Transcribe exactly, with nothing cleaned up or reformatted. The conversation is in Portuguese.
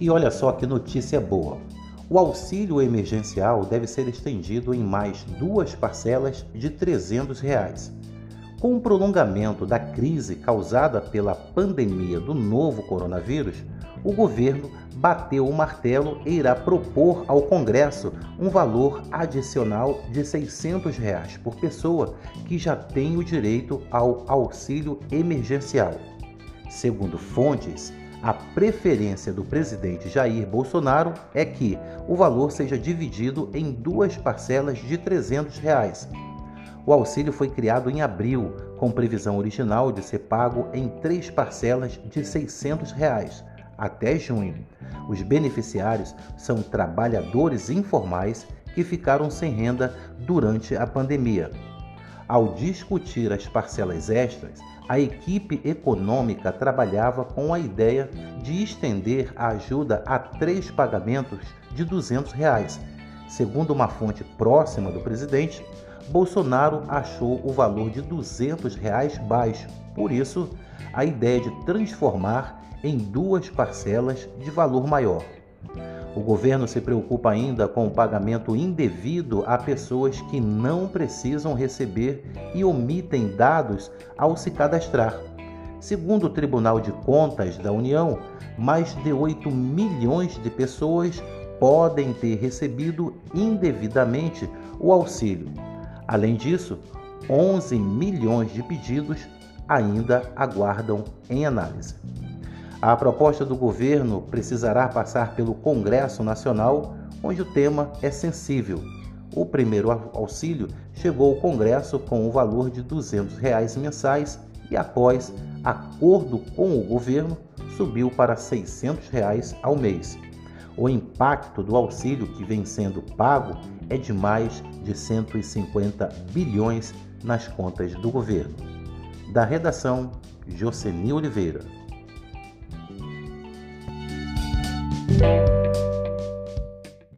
E olha só que notícia boa. O auxílio emergencial deve ser estendido em mais duas parcelas de trezentos reais. Com o prolongamento da crise causada pela pandemia do novo coronavírus, o governo bateu o martelo e irá propor ao Congresso um valor adicional de seiscentos reais por pessoa que já tem o direito ao auxílio emergencial. Segundo fontes, a preferência do presidente Jair Bolsonaro é que o valor seja dividido em duas parcelas de trezentos reais. O auxílio foi criado em abril, com previsão original de ser pago em três parcelas de seiscentos reais, até junho. Os beneficiários são trabalhadores informais que ficaram sem renda durante a pandemia. Ao discutir as parcelas extras, a equipe econômica trabalhava com a ideia de estender a ajuda a três pagamentos de duzentos reais. Segundo uma fonte próxima do presidente, Bolsonaro achou o valor de duzentos reais baixo. Por isso, a ideia de transformar em duas parcelas de valor maior. O governo se preocupa ainda com o pagamento indevido a pessoas que não precisam receber e omitem dados ao se cadastrar. Segundo o Tribunal de Contas da União, mais de oito milhões de pessoas podem ter recebido indevidamente o auxílio. Além disso, onze milhões de pedidos ainda aguardam em análise. A proposta do governo precisará passar pelo Congresso Nacional, onde o tema é sensível. O primeiro auxílio chegou ao Congresso com o valor de duzentos reais mensais e, após acordo com o governo, subiu para seiscentos reais ao mês. O impacto do auxílio que vem sendo pago é de mais de cento e cinquenta bilhões nas contas do governo. Da redação, Jocelyne Oliveira.